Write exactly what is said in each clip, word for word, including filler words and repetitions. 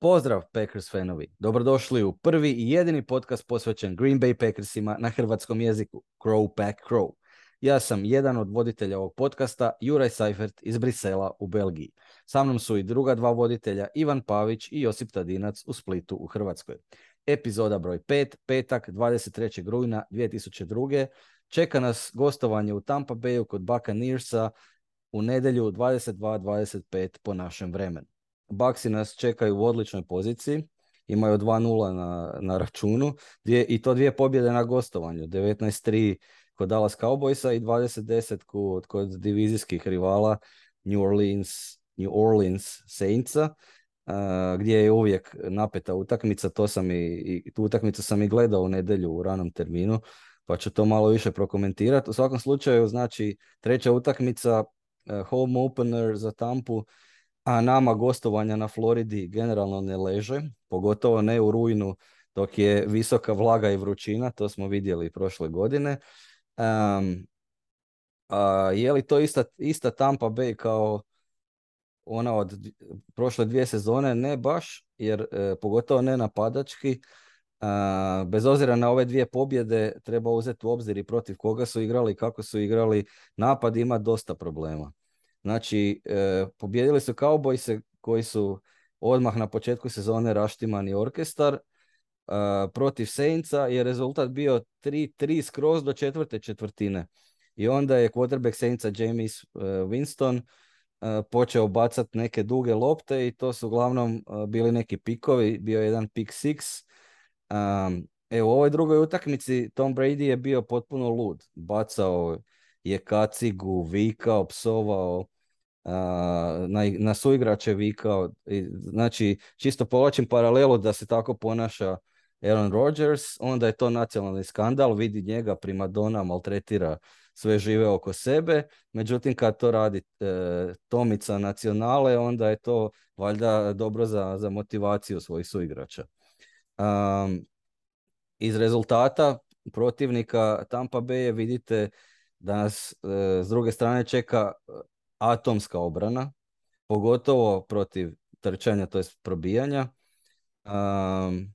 Pozdrav Packers fanovi, dobrodošli u prvi i jedini podcast posvećen Green Bay Packersima na hrvatskom jeziku, CrowPackCrow. Ja sam jedan od voditelja ovog podcasta, Juraj Seifert iz Brisela u Belgiji. Sa mnom su i druga dva voditelja, Ivan Pavić i Josip Tadinac u Splitu u Hrvatskoj. Epizoda broj pet, petak dvadeset trećeg rujna dvije tisuće druge. Čeka nas gostovanje u Tampa Bayu kod Buccaneersa u nedjelju dvadeset dva dvadeset pet po našem vremenu. Bucksi nas čekaju u odličnoj poziciji, imaju dva nula na, na računu dvije, i to dvije pobjede na gostovanju, devetnaest tri kod Dallas Cowboysa i dvadeset deset kod, kod divizijskih rivala New Orleans, New Orleans Saintsa, uh, gdje je uvijek napeta utakmica. To sam i, i, tu utakmicu sam i gledao u nedjelju u ranom terminu, pa ću to malo više prokomentirati. U svakom slučaju, znači, treća utakmica, uh, home opener za Tampu, a nama gostovanja na Floridi generalno ne leže, pogotovo ne u rujnu dok je visoka vlaga i vrućina, to smo vidjeli prošle godine. Um, a je li to ista, ista Tampa Bay kao ona od prošle dvije sezone? Ne baš, jer e, pogotovo ne napadački. A, bez obzira na ove dvije pobjede treba uzeti u obzir i protiv koga su igrali, kako su igrali. Napad ima dosta problema. Znači, e, pobjedili su Cowboyse koji su odmah na početku sezone raštimani orkestar. E, protiv Saintsa je rezultat bio tri tri skroz do četvrte četvrtine. I onda je quarterback Saintsa Jameis e, Winston e, počeo bacati neke duge lopte i to su uglavnom e, bili neki pikovi. Bio je jedan pick six. E, u ovoj drugoj utakmici Tom Brady je bio potpuno lud. Bacao je kacigu, vikao, psovao, na, na suigrače vikao. Znači, čisto povlačim paralelu da se tako ponaša Aaron Rodgers, onda je to nacionalni skandal, vidi njega, primadona, maltretira sve žive oko sebe. Međutim, kad to radi e, Tomica nacionale, onda je to valjda dobro za, za motivaciju svojih suigrača. Um, iz rezultata protivnika Tampa Bay vidite danas e, s druge strane čeka atomska obrana, pogotovo protiv trčanja, to jest probijanja. Um,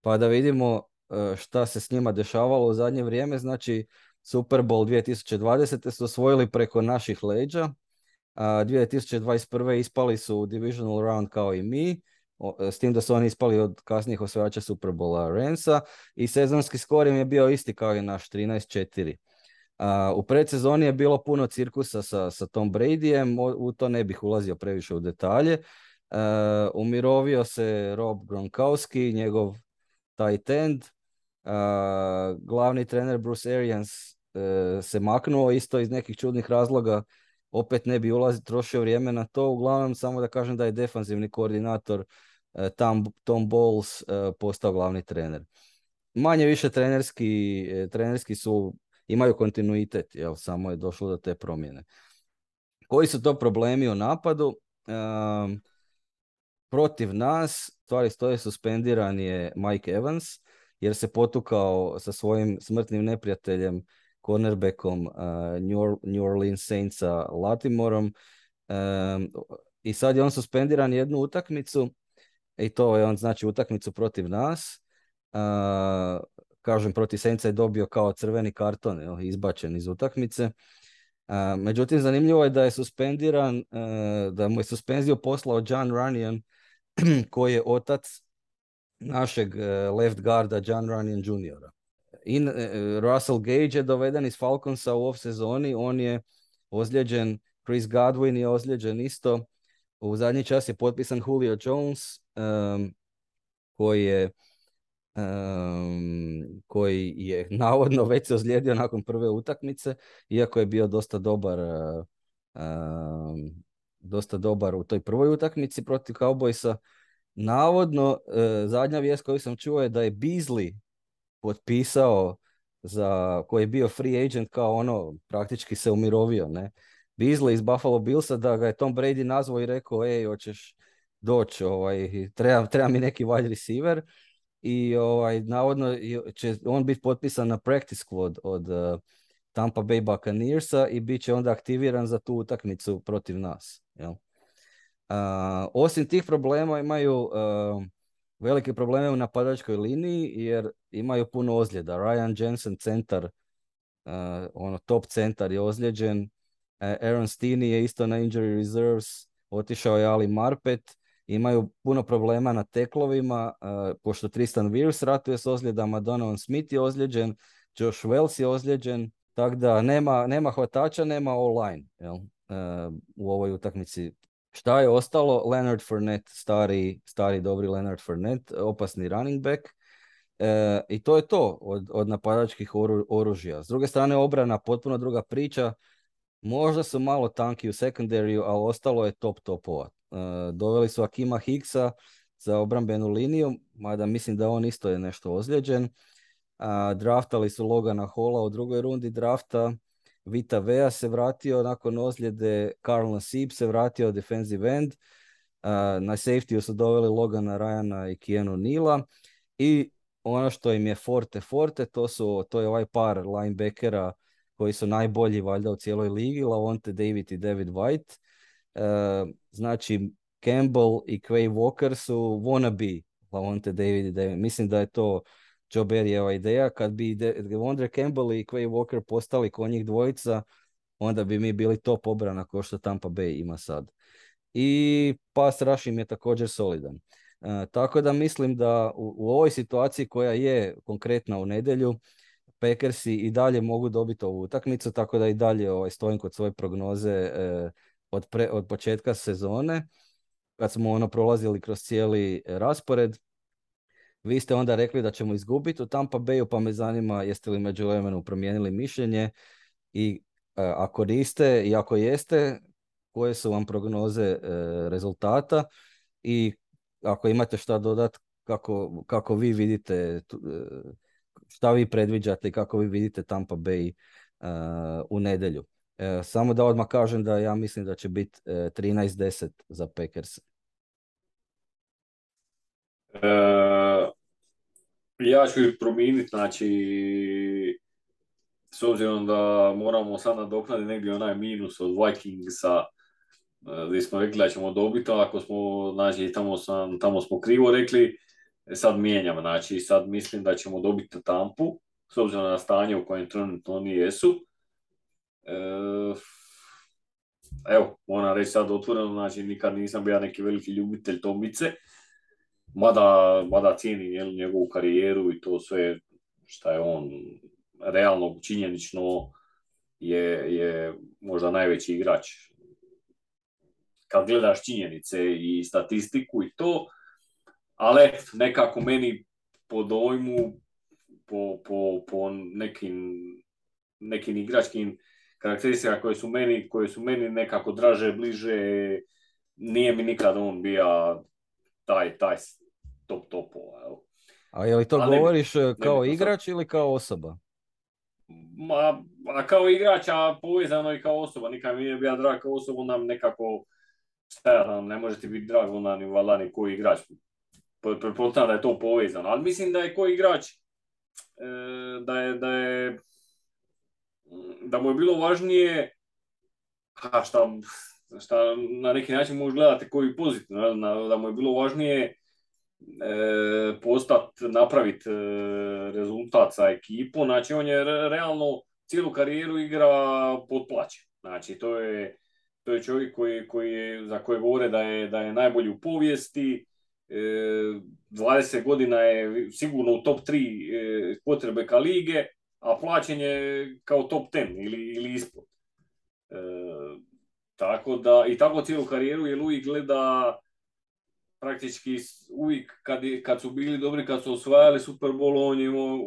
pa da vidimo e, šta se s njima dešavalo u zadnje vrijeme. Znači, Super Bowl dvije tisuće dvadesete su osvojili preko naših leđa, a dvije tisuće dvadeset prve ispali su u Divisional Round kao i mi, o, s tim da su oni ispali od kasnijih osvajača Super Bowla Ramsa, i sezonski skor im je bio isti kao i naš, trinaest četiri. Uh, u predsezoni je bilo puno cirkusa sa, sa Tom Bradyjem, o, u to ne bih ulazio previše u detalje. Uh, umirovio se Rob Gronkowski, njegov tight end. Uh, glavni trener Bruce Arians uh, se maknuo isto iz nekih čudnih razloga. Opet ne bi ulazio, trošio vrijeme na to. Uglavnom, samo da kažem da je defanzivni koordinator uh, Tom, Tom Bowles uh, postao glavni trener. Manje više trenerski, eh, trenerski su imaju kontinuitet, jel, samo je došlo do te promjene. Koji su to problemi u napadu? E, protiv nas, stvari stoje, suspendiran je Mike Evans, jer se potukao sa svojim smrtnim neprijateljem, cornerbackom e, New Orleans Saintsa Lattimorom. E, I sad je on suspendiran jednu utakmicu, i to je on, znači, utakmicu protiv nas. E, Kažem, protiv Saintsa je dobio kao crveni karton, jel, izbačen iz utakmice. A, međutim, zanimljivo je da je suspendiran, a, da mu je suspenziju poslao Jon Runyan, koji je otac našeg left guarda Jon Runyan Juniora. In, Russell Gage je doveden iz Falconsa u off sezoni, on je ozlijeđen, Chris Godwin je ozlijeđen isto. U zadnji čas je potpisan Julio Jones, a, koji je Um, koji je navodno već se ozlijedio nakon prve utakmice, iako je bio dosta dobar um, dosta dobar u toj prvoj utakmici protiv Cowboysa. Navodno, uh, zadnja vijest koju sam čuo je da je Beasley potpisao za, koji je bio free agent, kao ono, praktički se umirovio, ne? Beasley iz Buffalo Billsa, da ga je Tom Brady nazvao i rekao, ej, hoćeš doći, ovaj, treba, treba mi neki wide receiver. I ovaj, navodno će on biti potpisan na practice squad od uh, Tampa Bay Buccaneersa i bit će onda aktiviran za tu utakmicu protiv nas. Jel? Uh, osim tih problema imaju uh, velike probleme u napadačkoj liniji jer imaju puno ozljeda. Ryan Jensen, centar, uh, ono top centar je ozlijeđen. Uh, Aaron Stinney je isto na injury reserves, otišao je Ali Marpet. Imaju puno problema na teklovima, uh, pošto Tristan Wirfs ratuje s ozljedama, Donovan Smith je ozlijeđen, Josh Wells je ozlijeđen, tako da nema, nema hvatača, nema all-line jel? Uh, u ovoj utakmici. Šta je ostalo? Leonard Fournette, stari, stari dobri Leonard Fournette, opasni running back. E, I to je to od, od napadačkih oru, oružja. S druge strane obrana, potpuno druga priča. Možda su malo tanki u secondaryu, ali ostalo je top topova. E, doveli su Akima Hicksa za obrambenu liniju, mada mislim da on isto je nešto ozlijeđen. E, draftali su Logana Hola u drugoj rundi drafta. Vita Vea se vratio nakon ozljede, Carl Nassib se vratio defensive end. Uh, na safety su doveli Logana Ryana i Keanu Neala. I ono što im je forte forte, to, su, to je ovaj par linebackera koji su najbolji valjda u cijeloj ligi, Lavonte David i David White. Uh, znači Campbell i Quay Walker su wannabe Lavonte David i David. Mislim da je to Joe Barryjeva ideja, kad bi Devondre Campbell i Quay Walker postali ko njih dvojica, onda bi mi bili top obrana kao što Tampa Bay ima sad. I pass rush im je također solidan. E, tako da mislim da u, u ovoj situaciji koja je konkretna u nedjelju, Packersi i dalje mogu dobiti ovu utakmicu, tako da i dalje ovaj, stojim kod svoje prognoze e, od, pre, od početka sezone, kad smo ono prolazili kroz cijeli raspored. Vi ste onda rekli da ćemo izgubiti u Tampa Bayu, pa me zanima jeste li međuvremenu promijenili mišljenje i e, ako niste i ako jeste, koje su vam prognoze e, rezultata i ako imate šta dodati kako, kako vi vidite, šta vi predviđate i kako vi vidite Tampa Bay e, u nedjelju. E, samo da odmah kažem da ja mislim da će biti e, trinaest deset za Packers. Uh, ja ću ih promijeniti, znači, s obzirom da moramo sad nadoknaditi negdje onaj minus od Vikingsa, gdje smo rekli da ćemo dobiti, ali ako smo, znači, tamo, sam, tamo smo krivo rekli, sad mijenjam, znači, sad mislim da ćemo dobiti Tampu, s obzirom na stanje u kojem trenutno oni jesu. Uh, evo, moram reći sad otvoreno, znači, nikad nisam bio neki veliki ljubitelj Tomice, Mada, mada cijeni njegovu karijeru i to sve što je on realno činjenično je, je možda najveći igrač. Kad gledaš činjenice i statistiku i to, ali nekako meni po dojmu, po, po, po nekim, nekim igračkim karakteristikama koje su meni, koje su meni nekako draže, bliže, nije mi nikad on bio taj, taj top topova. Evo. A je li to ali govoriš ne, kao ne igrač ili kao osoba? Ma, a kao igrač, a povezano i kao osoba. Nikad mi je bila draga kao osoba, nam nekako stajan, ne možete biti drag ona ni vala ni koji igrač. Pretpostavljam da je to povezano, ali mislim da je koji igrač da je, da je da mu je bilo važnije a šta šta na neki način možeš gledati koji pozitivno, da mu je bilo važnije e, postati, napraviti e, rezultat sa ekipom, znači on je realno cijelu karijeru igra pod plaće, znači to je, to je čovjek koji, koji je, za koje govore da je, da je najbolji u povijesti, e, dvadeset godina je sigurno u top tri e, quarterbacka lige, a plaćen je kao top deset ili, ili ispod. E, Tako da, i tako cijelu karijeru, jer uvijek gleda praktički uvijek kad, je, kad su bili dobri, kad su osvajali Super Bowl, on ima,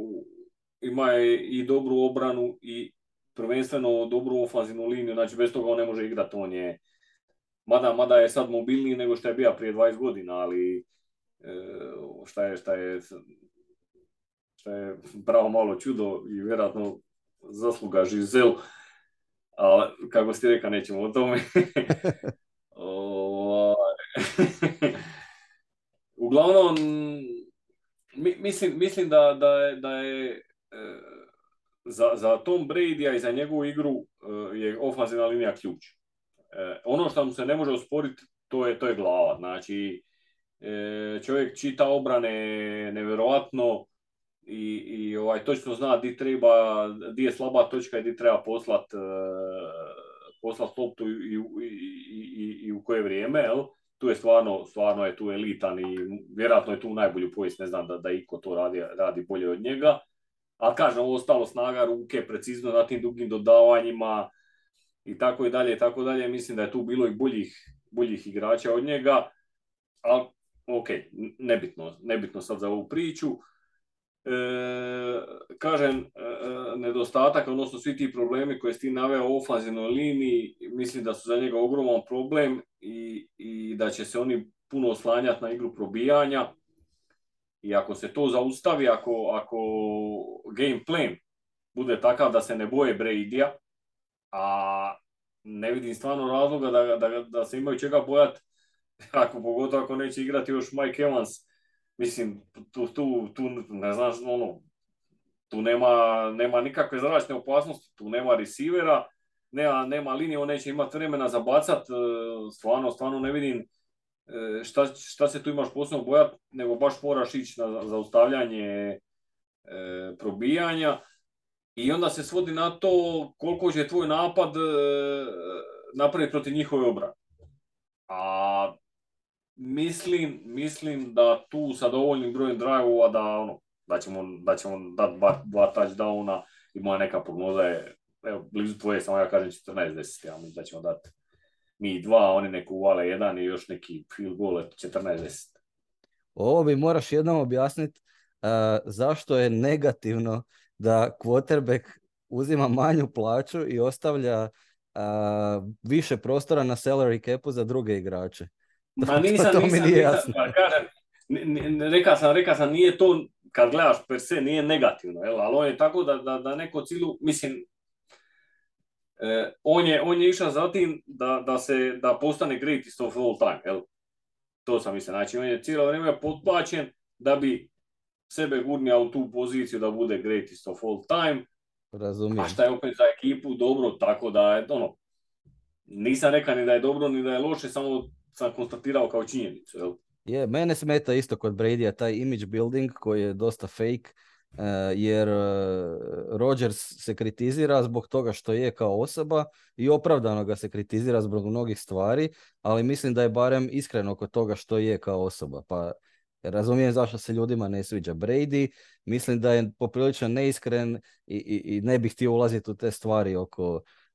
ima i dobru obranu i prvenstveno dobru ofanzivnu liniju, znači bez toga on ne može igrati, on je, mada, mada je sad mobilniji nego što je bio prije dvadeset godina, ali šta je, šta je, šta je pravo malo čudo i vjerojatno zasluga Gisele. A kako ste rekao, nećemo o tome. Uglavnom, mislim, mislim da, da je, da je za, za Tom Brady-a i za njegovu igru je ofanzivna linija ključ. Ono što mu se ne može osporiti to je, to je glava. Znači, e, čovjek čita obrane nevjerojatno i, i ovaj, točno zna di treba, di je slaba točka i di treba poslat, e, poslat loptu i, i, i, i u koje vrijeme, jel? Tu je stvarno, stvarno je tu elitan i vjerojatno je tu najbolju povijest, ne znam da, da iko to radi, radi bolje od njega. A kažem, ovo ostalo snaga ruke, precizno na tim dugim dodavanjima i tako i dalje, i tako dalje. Mislim da je tu bilo i boljih, boljih igrača od njega, ali ok, nebitno, nebitno sad za ovu priču. E, kažem, e, nedostatak, odnosno svi ti problemi koje si ti naveo u ofanzivnoj liniji, mislim da su za njega ogroman problem i, i da će se oni puno oslanjati na igru probijanja. I ako se to zaustavi, ako, ako game plan bude takav da se ne boje Bradya, a ne vidim stvarno razloga da, da, da se imaju čega bojati, ako, pogotovo ako neće igrati još Mike Evans, mislim, tu, tu, tu ne znaš, ono, tu nema, nema nikakve zračne opasnosti, tu nema receivera, nema, nema linije, on neće imati vremena za bacat, stvarno, stvarno ne vidim Šta, šta se tu imaš posebno bojati, nego baš moraš ići na zaustavljanje e, probijanja i onda se svodi na to koliko će tvoj napad e, napraviti protiv njihove obrane. A mislim, mislim da tu sa dovoljnim brojem drive-ova da, ono, da ćemo, da ćemo dati dva, dva touchdowna i moja neka prognoza je, evo, blizu tvoje, samo ja kažem četrnaest deset, ja mislim da ćemo dati mi dva, oni neko uvale jedan i još neki field goal četrnaest deset. Ovo bi moraš jednom objasniti uh, zašto je negativno da quarterback uzima manju plaću i ostavlja uh, više prostora na salary capu za druge igrače. To, Ma nisam, to, to nisam, mi nije jasno. Rekao sam, rekao sam, nije to, kad gledaš per se, nije negativno, jel? Ali on je tako da, da, da neko cilu, mislim, Uh, on je, on je išao zatim da, da, se, da postane greatest of all time, jel? To sam mislio. Znači, on je cijelo vrijeme potplaćen da bi sebe gurnio u tu poziciju da bude greatest of all time. Razumijem. A šta je opet za ekipu dobro, tako da je, ono, nisam rekao ni da je dobro, ni da je loše, samo sam konstatirao kao činjenicu, jel? Je, mene smeta isto kod Bradya taj image building koji je dosta fake, Uh, jer uh, Rodgers se kritizira zbog toga što je kao osoba i opravdano ga se kritizira zbog mnogih stvari, ali mislim da je barem iskreno oko toga što je kao osoba. Pa razumijem zašto se ljudima ne sviđa Brady, mislim da je poprilično neiskren i, i, i ne bih htio ulaziti u te stvari oko,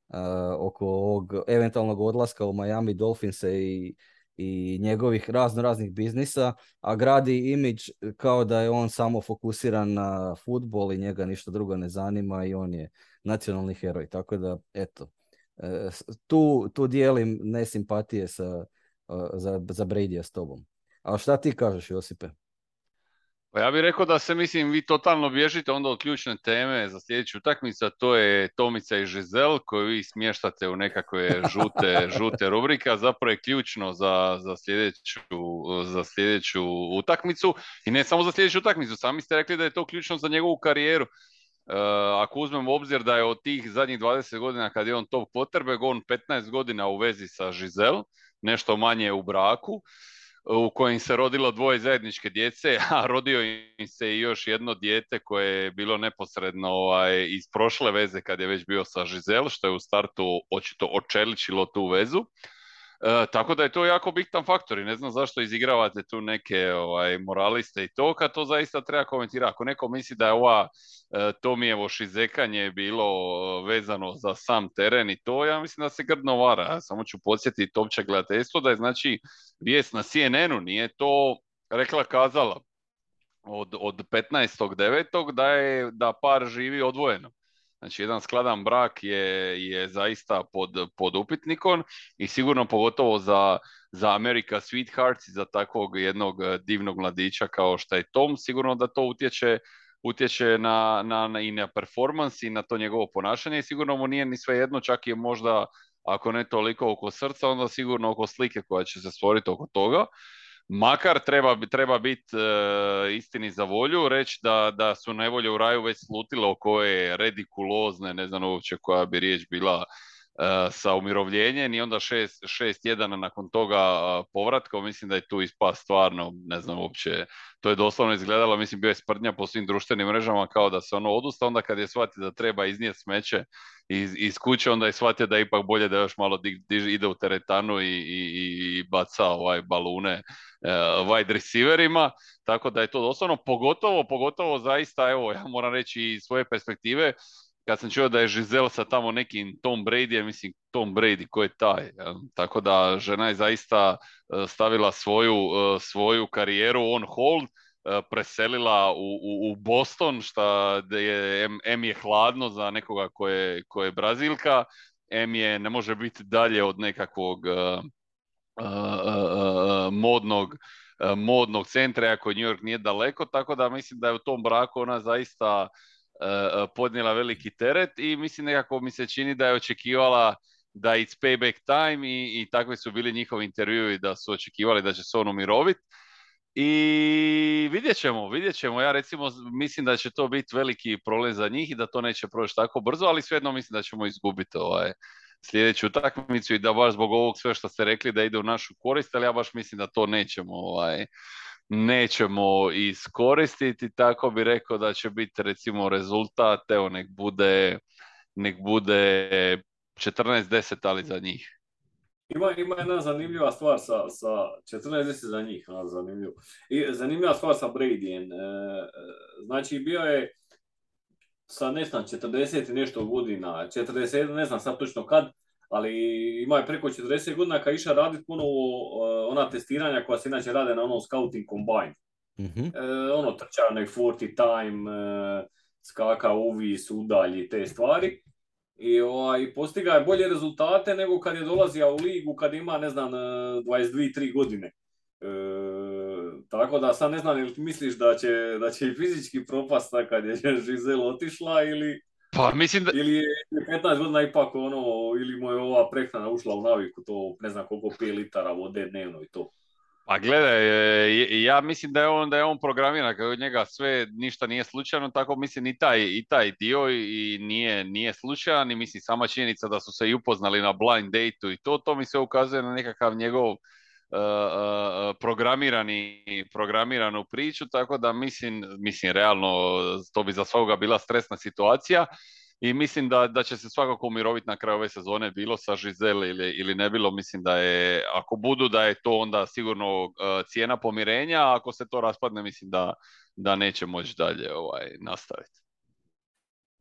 uh, oko ovog eventualnog odlaska u Miami Dolphinse i i njegovih razno raznih biznisa, a gradi imidž kao da je on samo fokusiran na fudbal i njega ništa drugo ne zanima i on je nacionalni heroj. Tako da, eto, tu, tu dijelim nesimpatije sa, za, za Bradya s tobom. A šta ti kažeš, Josipe? Pa ja bih rekao da se, mislim, vi totalno bježite onda od ključne teme za sljedeću utakmicu, to je Tomica i Gisele koju vi smještate u nekakve žute, žute rubrike, a zapravo je ključno za, za, sljedeću, za sljedeću utakmicu. I ne samo za sljedeću utakmicu, sami ste rekli da je to ključno za njegovu karijeru. Uh, ako uzmemo u obzir da je od tih zadnjih dvadeset godina kad je on top quarterback, on petnaest godina u vezi sa Gisele, nešto manje u braku, u kojim se rodilo dvoje zajedničke djece, a rodio im se i još jedno dijete koje je bilo neposredno ovaj, iz prošle veze kad je već bio sa Gisele, što je u startu očito očeličilo tu vezu. E, tako da je to jako bitan faktor i ne znam zašto izigravate tu neke ovaj, moraliste i to, kad to zaista treba komentirati. Ako neko misli da je ova e, Tomijevo šizekanje bilo vezano za sam teren i to, ja mislim da se grdno vara. Samo ću podsjetiti opće gledateljstvo da je, znači, vijest na C N N-u, nije to rekla kazala od, od petnaestog devetog da je da par živi odvojeno. Znači, jedan skladan brak je, je zaista pod, pod upitnikom i sigurno pogotovo za, za America Sweethearts i za takvog jednog divnog mladića kao što je Tom, sigurno da to utječe, utječe na, na, na, i na performans i na to njegovo ponašanje i sigurno mu nije ni svejedno, čak je možda, ako ne toliko oko srca, onda sigurno oko slike koja će se stvoriti oko toga. Makar treba, treba biti e, istini za volju, reći da, da su nevolje u raju već slutile oko koje redikulozne, ne znam uopće koja bi riječ bila sa umirovljenjem i onda šest jedan nakon toga povratka. Mislim da je tu ispao stvarno, ne znam uopće, to je doslovno izgledalo, mislim bio je sprdnja po svim društvenim mrežama kao da se ono odusta, onda kad je shvatio da treba iznijeti smeće iz, iz kuće, onda je shvatio da je ipak bolje da još malo dig, dig, ide u teretanu i, i, i baca ovaj balune uh, wide receiverima, tako da je to doslovno pogotovo, pogotovo zaista, evo ja moram reći iz svoje perspektive, kad sam čuo da je Gisele sa tamo nekim Tom Brady, mislim Tom Brady, ko je taj? Tako da žena je zaista stavila svoju, svoju karijeru on hold, preselila u, u, u Boston, šta je, em, em je hladno za nekoga ko je, ko je Brazilka, em je ne može biti dalje od nekakvog uh, uh, uh, modnog uh, modnog centra, ako New York nije daleko, tako da mislim da je u tom braku ona zaista podnijela veliki teret i mislim nekako mi se čini da je očekivala da it's payback time i, i takvi su bili njihovi intervjui da su očekivali da će se on umiroviti i vidjet ćemo, vidjet ćemo. Ja recimo mislim da će to biti veliki problem za njih i da to neće proći tako brzo, ali svejedno mislim da ćemo izgubiti ovaj sljedeću utakmicu i da baš zbog ovog sve što ste rekli da ide u našu korist, ali ja baš mislim da to nećemo ovaj nećemo iskoristiti, tako bi rekao da će biti recimo rezultat, evo nek bude, nek bude četrnaest deset ali za njih. Ima, ima jedna zanimljiva stvar sa, sa četrnaest deset za njih, a, zanimljiva. I zanimljiva stvar sa Bradyjem, e, znači bio je sa ne znam četrdeset i nešto godina, četrdeset jedan ne znam sad točno kad, ali ima je preko četrdeset godina kad iša raditi ponovo ona testiranja koja se inače rade na onom scouting combine. Mm-hmm. E, ono trča onaj četrdeset time, e, skaka, uvis, udalji, te stvari. I, o, i postiga je bolje rezultate nego kad je dolazio u ligu kad ima, ne znam, dvadeset dvije tri godine. E, tako da sad ne znam ili misliš da će, da će i fizički propast kad je Gisele otišla ili... Pa mislim da... Ili je petnaest godina ipak ono, ili mu je ova prehrana ušla u naviku, to ne znam koliko pet litara vode dnevno i to. Pa gledaj, ja mislim da je on, da je on programiran, kao od njega sve ništa nije slučajno, tako mislim i taj, i taj dio i nije, nije slučajan i mislim sama činjenica da su se i upoznali na blind date-u i to, to mi sve ukazuje na nekakav njegov... programirani, programiranu priču, tako da mislim, mislim realno to bi za svakoga bila stresna situacija i mislim da, da će se svakako umiroviti na kraju ove sezone, bilo sa Gisele ili, ili ne bilo, mislim da je, ako budu da je to onda sigurno cijena pomirenja, a ako se to raspadne mislim da, da neće moći dalje ovaj, nastaviti.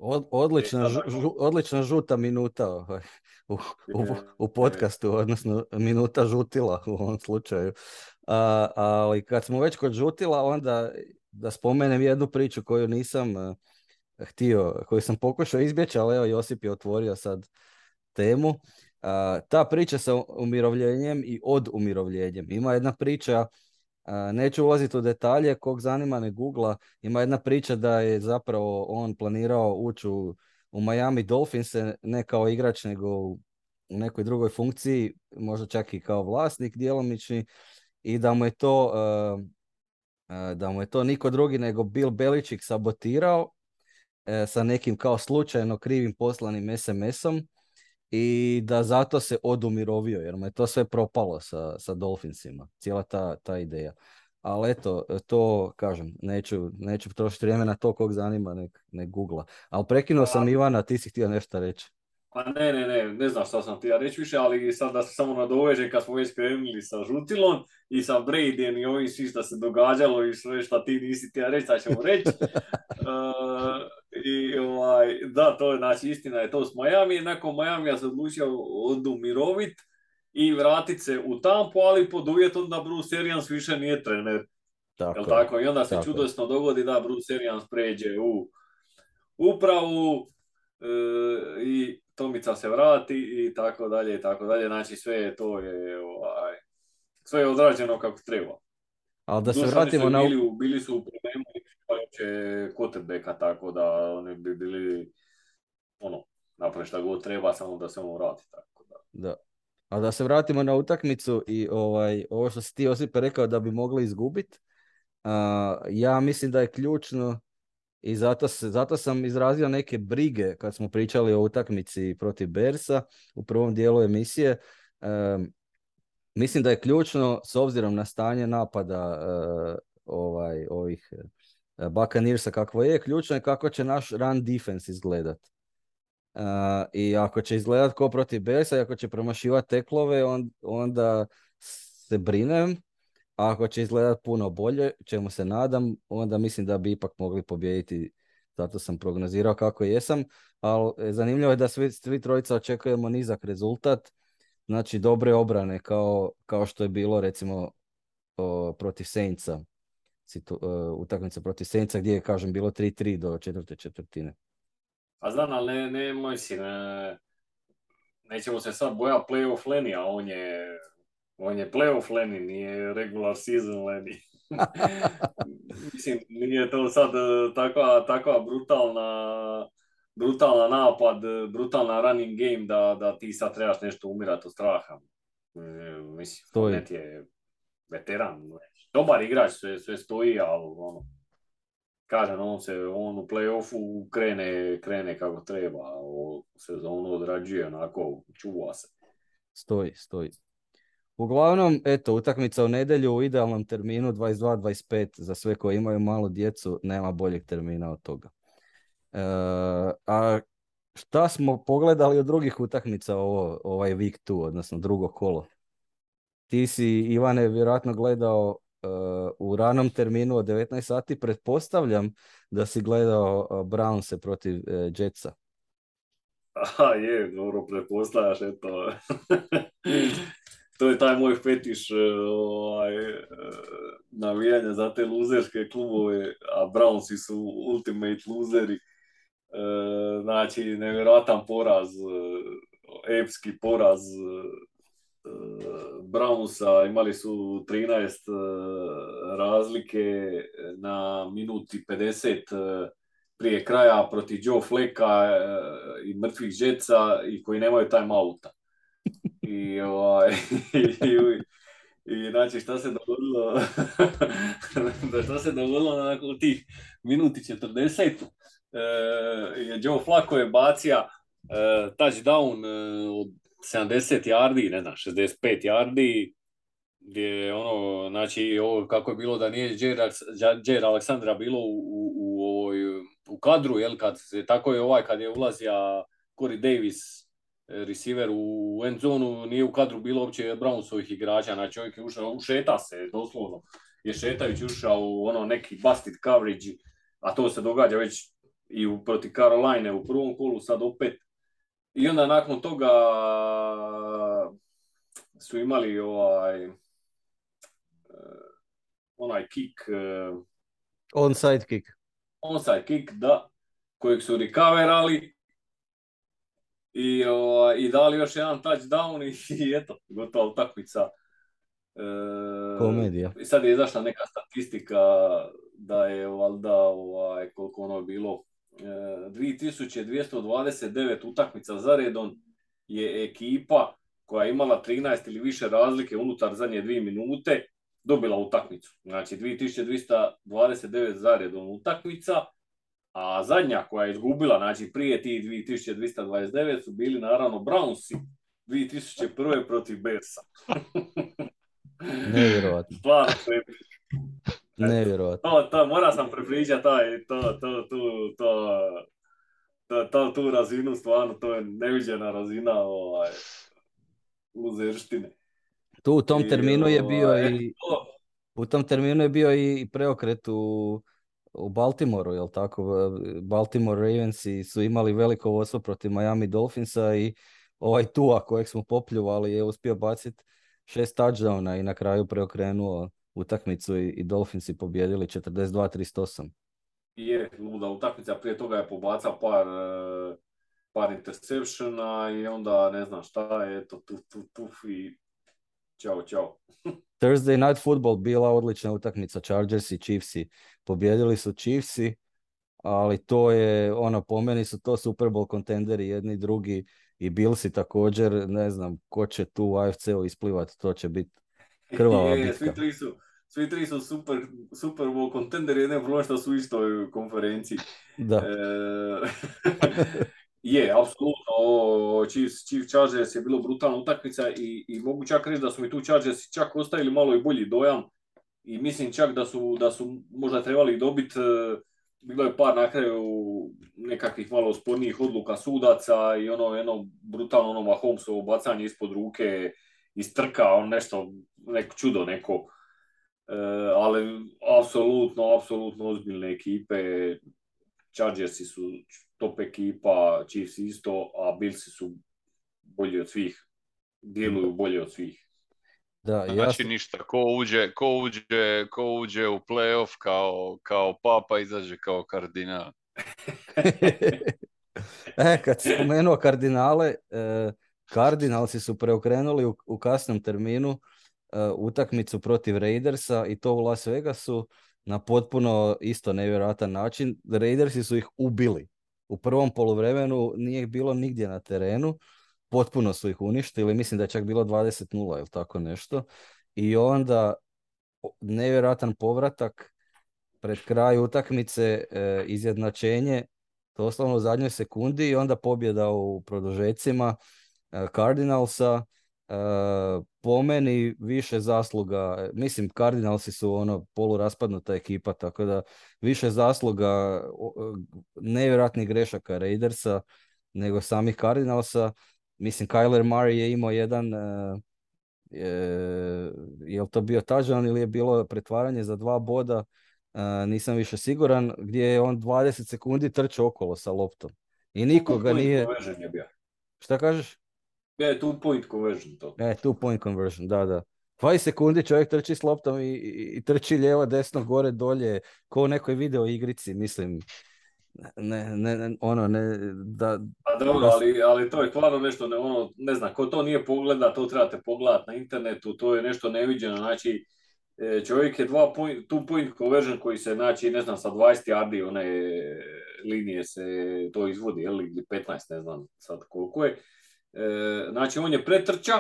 Od, odlična, žu, odlična žuta minuta ovaj, u, u, u podcastu, odnosno minuta žutila u ovom slučaju. A, ali kad smo već kod žutila, onda da spomenem jednu priču koju nisam uh, htio, koju sam pokušao izbjeći, ali evo Josip je otvorio sad temu. Uh, ta priča sa umirovljenjem i od umirovljenjem. Ima jedna priča, neću ulaziti u detalje, kog zanima ne googla, ima jedna priča da je zapravo on planirao ući u, u Miami Dolphins, ne kao igrač nego u nekoj drugoj funkciji, možda čak i kao vlasnik djelomični, i da mu je to, da mu je to niko drugi nego Bill Belichick sabotirao sa nekim kao slučajno krivim poslanim es em esom i da zato se odumirovio, jer mu je to sve propalo sa, sa Dolphinsima, cijela ta, ta ideja. Ali eto, to kažem, neću, neću trošiti vrijeme na to, kog zanima, nek, nek googla. Ali prekinuo sam Ivana, ti si htio nešto reći. Pa ne, ne, ne, ne znam što sam htio reći više, ali sad da se samo nadovežem kad smo već krenuli sa žutilom i sa Bradyjem i ovim svi što se događalo i sve što ti nisi htio reći, sad ćemo reći. uh, I ovaj, da, to je, znači, istina je to s Miami. Nakon Miamija se odlučio odumirovit i vratit se u Tampu, ali pod uvjetom da Bruce Arians više nije trener. Tako, jel tako? I onda se tako čudesno dogodi da Bruce Arians pređe u upravu e, i Tomica se vrati i tako dalje i tako dalje. Znači sve je to je, ovaj, sve je odrađeno kako treba. Ali da se vratimo na... Bili, bili su u problemu quarterbacka, tako da oni bi bili ono, napravi šta god treba, samo da se ono vrati. Tako da. Da. A da se vratimo na utakmicu i ovaj, ovo što si ti Josip rekao da bi mogli izgubiti, uh, ja mislim da je ključno i zato, se, zato sam izrazio neke brige kad smo pričali o utakmici protiv Bearsa u prvom dijelu emisije. Um, mislim da je ključno, s obzirom na stanje napada uh, ovaj, ovih uh, Buccaneersa kakvo je, ključno je kako će naš run defense izgledati. Uh, I ako će izgledati ko protiv Bearsa, ako će promašivati teklove, on, onda se brinem. A ako će izgledati puno bolje, čemu se nadam, onda mislim da bi ipak mogli pobijediti. Zato sam prognozirao kako jesam. Ali zanimljivo je da svi, svi trojica očekujemo nizak rezultat. Znači dobre obrane kao, kao što je bilo recimo o, protiv Saintsa. Situ, o, utakmica protiv Saintsa gdje je, kažem, bilo tri tri do četvrte četvrtine. Pa znam, ali ne, ne moj sin. Nećemo se sad boja playoff Lenija, on je... On je playoff Lenny, nije regular season Lenny. Mislim, nije to sad takva, takva brutalna, brutalna napad, brutalna running game da, da ti sad trebaš nešto umirati od straha. Mislim, Fournette je veteran. Dobar igrač, sve, sve stoji, ali ono, kažem, on, se, on u playoffu krene, krene kako treba. O, sezonu odrađuje, onako, čuva se. Stoji, stoji. Uglavnom, eto, utakmica u nedjelju u idealnom terminu dvadeset dva dvadeset pet za sve koji imaju malu djecu, nema boljeg termina od toga. E, a šta smo pogledali od drugih utakmica ovo, ovaj week two, odnosno drugo kolo? Ti si, Ivane, vjerojatno gledao e, u ranom terminu od devetnaest sati, pretpostavljam da si gledao Brownse protiv e, Jetsa. Aha, je, dobro, pretpostavljaš, eto. To je taj moj fetiš, ovaj, navijanja za te luzerske klubove, a Brownsi su ultimate luzeri. Znači, nevjerojatan poraz, epski poraz Brownsa. Imali su trinaest razlike na minuti pedeset prije kraja protiv Joe Flacka i mrtvih Jetsa i koji nemaju timeouta. I, ovaj, i, i, i znači šta se dogodilo da šta se dogodilo nakon tih minuti četrdeset je Joe Flacco je bacija e, touchdown e, od sedamdeset yardi, ne znam, šezdeset pet yardi, gdje ono, znači ovo kako je bilo da nije Jer Aleksandra bilo u, u, u, u kadru, jel, kad se, tako je ovaj kad je ulazio Corey Davis receiver u end zonu, nije u kadru bilo uopće Brownsovih igrača, znači čovjek je ušao, ušeta se, doslovno je šetajući ušao u ono neki busted coverage, a to se događa već i u, protiv Caroline u prvom kolu, sad opet. I onda nakon toga su imali ovaj onaj kick, onside kick. Onside kick, da, kojeg su recoverali. I, o, i dali još jedan touchdown i, i eto, gotova utakmica. E, Komedija. I sad je izašla neka statistika da je valjda, ovaj, koliko ono je bilo, e, dvije tisuće dvjesto dvadeset devet utakmica za redom je ekipa koja je imala trinaest ili više razlike unutar zadnje dvije minute dobila utakmicu. Znači dvije tisuće dvjesto dvadeset devet za redom utakmica. A zadnja koja je izgubila, znači prije ti dvije tisuće dvjesto dvadeset devet su bili naravno Brownsi dvije tisuće prve protiv Bearsa. Nevjerovatno. Stvarno nevjerovatno. To, to, mora sam prepričati to, to, to, to, to, to, to, tu razinu, stvarno to je neviđena razina ovaj, luzerštine. Tu u tom I, terminu je bio ovaj, i to. U tom terminu je bio i preokret u U Baltimoru, jel tako? Baltimore Ravensi su imali veliko vodstvo protiv Miami Dolphinsa i ovaj Tua kojeg smo popljuvali je uspio baciti šest touchdowna i na kraju preokrenuo utakmicu i, i Dolphinsi pobjedili četrdeset dva trideset osam. Je, luda utakmica, prije toga je pobacao par, par interceptiona i onda ne znam šta je, to tuf, tuf, tuf i čao, čao. Thursday Night Football bila odlična utakmica, Chargers i Chiefsi. Pobjedili su Chiefsi, ali to je, ono, po meni su to Super Bowl kontenderi jedni drugi i Billsi također, ne znam ko će tu u A F C-u isplivati, to će biti krvava bitka. Svi tri su, svi tri su super, super Bowl kontenderi, ne problem što su u istoj konferenciji. Da. Je, apsolutno, o, Chiefs, Chiefs Chargers je bilo brutalna utakmica i, i mogu čak reći da su mi tu Chargers čak ostavili malo i bolji dojam i mislim čak da su, da su možda trebali dobiti, bilo je par na kraju nekakvih malo spornijih odluka sudaca i ono jedno brutalno ono Mahomesovo bacanje ispod ruke, iz trka, on nešto, neko čudo neko, e, ali apsolutno, apsolutno ozbiljne ekipe, Chargersi su top ekipa, Chiefs isto, a Billsi su bolji od svih, djeluju bolje od svih. Da, znači ništa, ko uđe, ko uđe, ko uđe u play-off kao, kao papa, izađe kao kardinal. E, kad si spomenuo kardinale, e, Kardinalsi su preokrenuli u, u kasnom terminu uh, utakmicu protiv Raidersa i to u Las Vegasu na potpuno isto nevjerojatan način. Raidersi su ih ubili. U prvom poluvremenu nije bilo nigdje na terenu. Potpuno su ih uništili. Mislim da je čak bilo dvadeset nula ili tako nešto. I onda nevjerojatan povratak pred kraj utakmice, uh, izjednačenje doslovno u zadnjoj sekundi i onda pobjeda u produžecima Cardinalsa, uh, po meni više zasluga, mislim Cardinalsi su ono poluraspadnuta ekipa, tako da više zasluga nevjerojatnih grešaka Raidersa nego samih Cardinalsa. Mislim Kyler Murray je imao jedan, uh, je, je li to bio touchdown ili je bilo pretvaranje za dva boda, uh, nisam više siguran, gdje je on dvadeset sekundi trčao okolo sa loptom i nikoga nije... Šta kažeš? E, two point conversion to. E, two point conversion, da, da. dvadeset sekundi čovjek trči s loptom i, i, i trči lijevo, desno, gore, dolje, ko u nekoj video igrici, mislim. Ne, ne, ne, ono, ne, da... A dobro, ali, ali to je stvarno nešto, ne, ono, ne znam, ko to nije pogleda, to trebate pogledati na internetu, to je nešto neviđeno, znači, čovjek je dva point, two point conversion koji se, znači, ne znam, sa dvadeset yardi one linije se to izvodi, ili petnaest, ne znam sad koliko je. E, znači, on je pretrča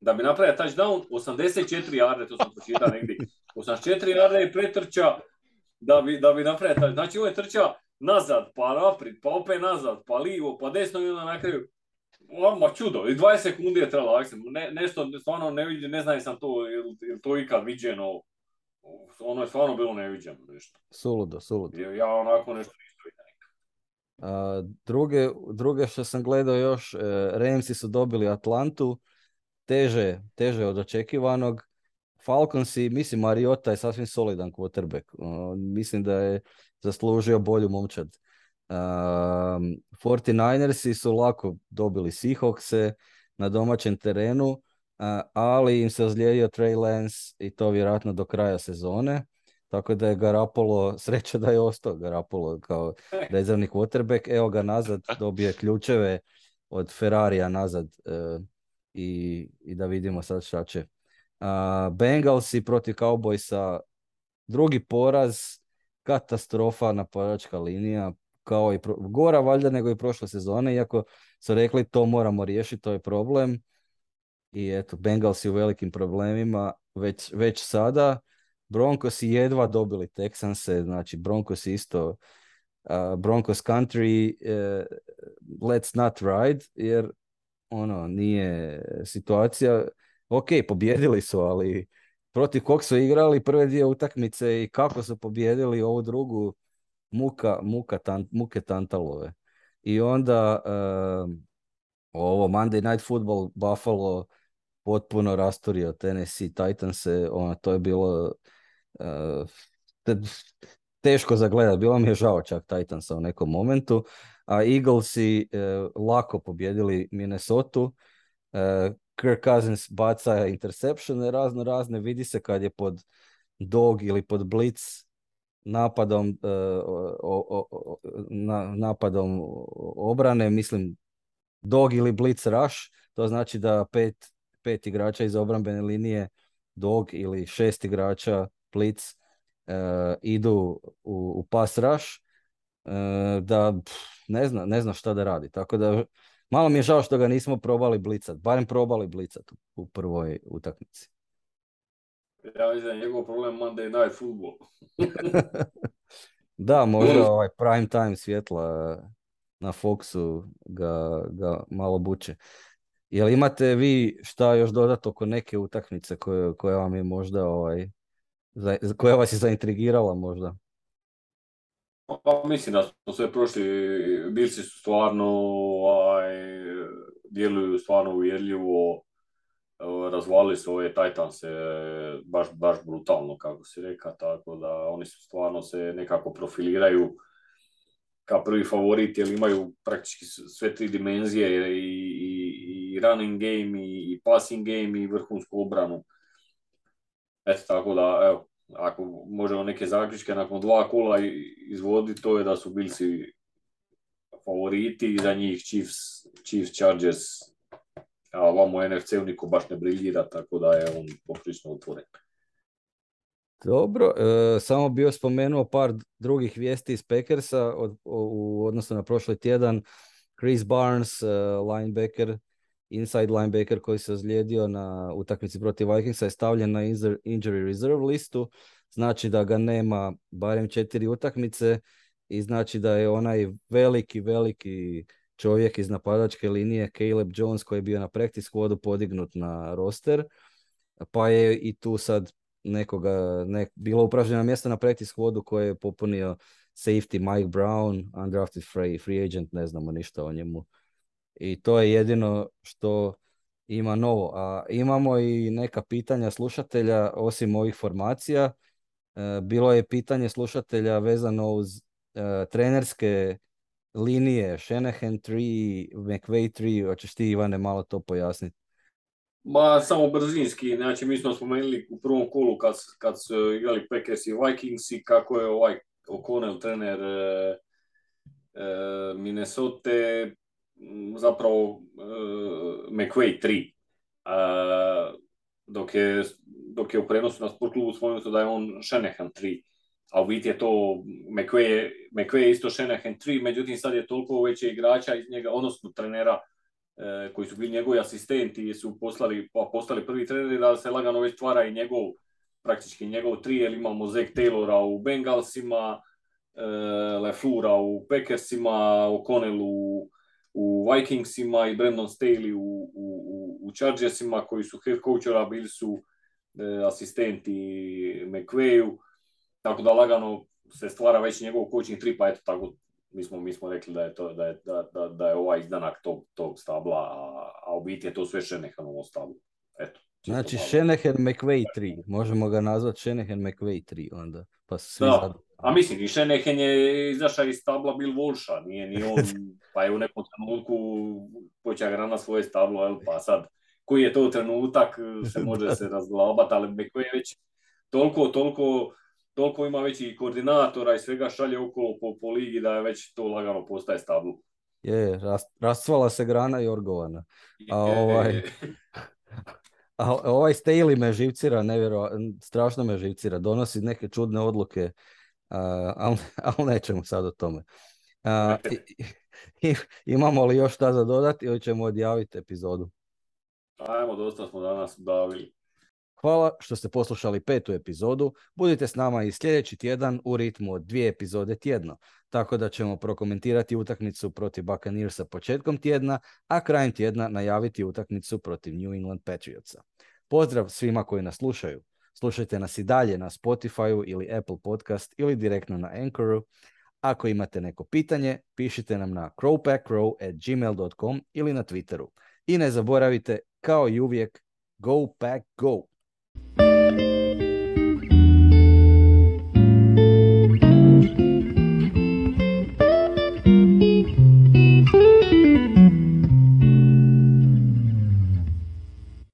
da bi napravio touchdown, osamdeset četiri yarde, to sam pročitao negdje, osamdeset četiri yarde je pretrča da bi, da bi napravio touchdown. Znači, on je trča nazad, pa naprijed, pa opet nazad, pa lijevo, pa desno i onda na kraju. Ma čudo, i dvadeset sekundi je trebalo, ne, nešto stvarno ne vidim, ne znam jesam to, jel to ikad viđeno, ono je stvarno bilo neviđeno nešto. Suludo, suludo. Ja onako nešto isto vidim. Uh, druge, druge što sam gledao još, eh, Ramsi su dobili Atlantu, teže, teže od očekivanog. Falconsi, mislim, Mariota je sasvim solidan quarterback. Uh, mislim da je zaslužio bolju momčad. Uh, četrdeset devetersi su lako dobili Seahawkse na domaćem terenu, uh, ali im se ozlijedio Trey Lance i to vjerojatno do kraja sezone. Tako da je Garoppolo, sreća da je ostao Garoppolo kao rezervni quarterback. Evo ga nazad, dobije ključeve od Ferrarija nazad uh, i, i da vidimo sad šta će. Uh, Bengalsi protiv Cowboysa, drugi poraz, katastrofa napadačka linija, kao i pro... gora valjda nego i prošle sezone, iako su rekli to moramo riješiti, to je problem. I eto, Bengalsi u velikim problemima već, već sada. Broncosi jedva dobili Texanse, znači Broncosi isto, uh, Broncos country, uh, let's not ride, jer ono, nije situacija, ok, pobjedili su, ali protiv kog su igrali prve dvije utakmice i kako su pobjedili ovu drugu, muka, muka tan, muke tantalove. I onda uh, ovo Monday Night Football, Buffalo potpuno rasturio Tennessee Titans, ono, to je bilo uh, te, teško za gledat, bilo mi je žao čak Titansa u nekom momentu, a Eaglesi uh, lako pobjedili Minnesota, uh, Kirk Cousins baca interceptione razno razne, vidi se kad je pod dog ili pod blitz napadom, uh, o, o, o, na, napadom obrane, mislim dog ili blitz rush, to znači da pet, pet igrača iz obrambene linije, dog ili šest igrača blitz, uh, idu u, u pass rush, uh, da pff, ne zna, ne zna šta da radi, tako da malo mi je žao što ga nismo probali blicat, barem probali blicat u, u prvoj utakmici. Ja mislim da je njegov problem Monday Night Football. Da, možda ovaj prime time svjetla na Foxu ga, ga malo buče. Jel imate vi šta još dodati oko neke utakmice koje, koja vam je možda ovaj, koja vas je zaintrigirala možda? Pa mislim da smo sve prošli, Bilsi su stvarno ovaj, djeluju stvarno uvjerljivo, razvalili su ove Titanse baš, baš brutalno kako si reka, tako da oni su stvarno se nekako profiliraju kao prvi favorit jer imaju praktički sve tri dimenzije i, i, i running game i, i passing game i vrhunsku obranu. Eto, tako da evo, ako možemo neke zaključke nakon dva kola izvoditi, to je da su Bilsi favoriti i za njih Chiefs, Chiefs Chargers, a ovamo en ef ce-u niko baš ne briljira, tako da je on poprično otvoren. Dobro, e, samo bio spomenuo par drugih vijesti iz Packersa od, u odnosu na prošli tjedan. Chris Barnes, e, linebacker, inside linebacker koji se ozlijedio na utakmici protiv Vikingsa, je stavljen na injury reserve listu, znači da ga nema barem četiri utakmice i znači da je onaj veliki, veliki čovjek iz napadačke linije Caleb Jones koji je bio na practice squadu podignut na roster, pa je i tu sad nekoga, ne, bilo upražnjeno mjesto na practice squadu koje je popunio safety Mike Brown, undrafted free, free agent, ne znamo ništa o njemu. I to je jedino što ima novo. A imamo i neka pitanja slušatelja osim ovih formacija. E, bilo je pitanje slušatelja vezano uz e, trenerske linije Shanahan tri, McVay tri. Hoćeš ti, Ivane, malo to pojasniti? Ma, samo brzinski. Znači, mi smo spomenuli u prvom kolu kad, kad su igrali Packers i Vikings i kako je ovaj O'Connell trener e, e, Minnesota zapravo e, McVay tri. A, dok, je, dok je u prenosu na Sport klubu spomenuto da je on Shanahan tri. A u biti je to, McVay je, McVay je isto Shanahan tri, međutim sad je toliko veće igrača iz njega, odnosno trenera e, koji su bili njegovi asistenti su postali, pa postali prvi treneri da se lagano već stvara i njegov, praktički njegov tri, jer imamo Zach Taylora u Bengalsima, e, LeFleura u Packersima, O'Connellu u Vikingsima i Brandon Staley u, u, u Chargersima koji su head coachera, bili su e, asistenti McVayu, tako da lagano se stvara već njegov coaching trip, pa eto tako mi smo, mi smo rekli da je, to, da je, da, da, da je ovaj izdanak tog, tog stabla, a, a u biti je to sve Shanahanovo stablo. Eto, znači malo. Shanahan McVay tri, možemo ga nazvati Shanahan McVay tri onda, pa su svi zadovoljni. A mislim, i Shanahan je izašao iz stabla Bill Walsha, nije ni on, pa je u nekom trenutku počeo igrati na svoje stablo, el, pa sad, koji je to trenutak, se može se razglabati, ali McVay je već toliko, toliko, toliko ima već i koordinatora i svega šalje okolo po, po ligi da je već to lagano postaje stablo. Je, ras, rascvala se grana i orgovana. A ovaj... A ovaj Staley me živcira, nevjerovatno, strašno me živcira, donosi neke čudne odluke. Uh, ali, ali nećemo sad o tome. Uh, i, imamo li još šta za dodati ili ćemo odjaviti epizodu? Ajmo, dosta smo danas davili. Hvala što ste poslušali petu epizodu. Budite s nama i sljedeći tjedan u ritmu od dvije epizode tjedno, tako da ćemo prokomentirati utakmicu protiv Buccaneersa početkom tjedna, a krajem tjedna najaviti utakmicu protiv New England Patriotsa. Pozdrav svima koji nas slušaju. Slušajte nas i dalje na Spotify-u ili Apple Podcast ili direktno na Anchoru. Ako imate neko pitanje, pišite nam na crow pack crow at gmail dot com ili na Twitteru. I ne zaboravite, kao i uvijek, Go Pack Go!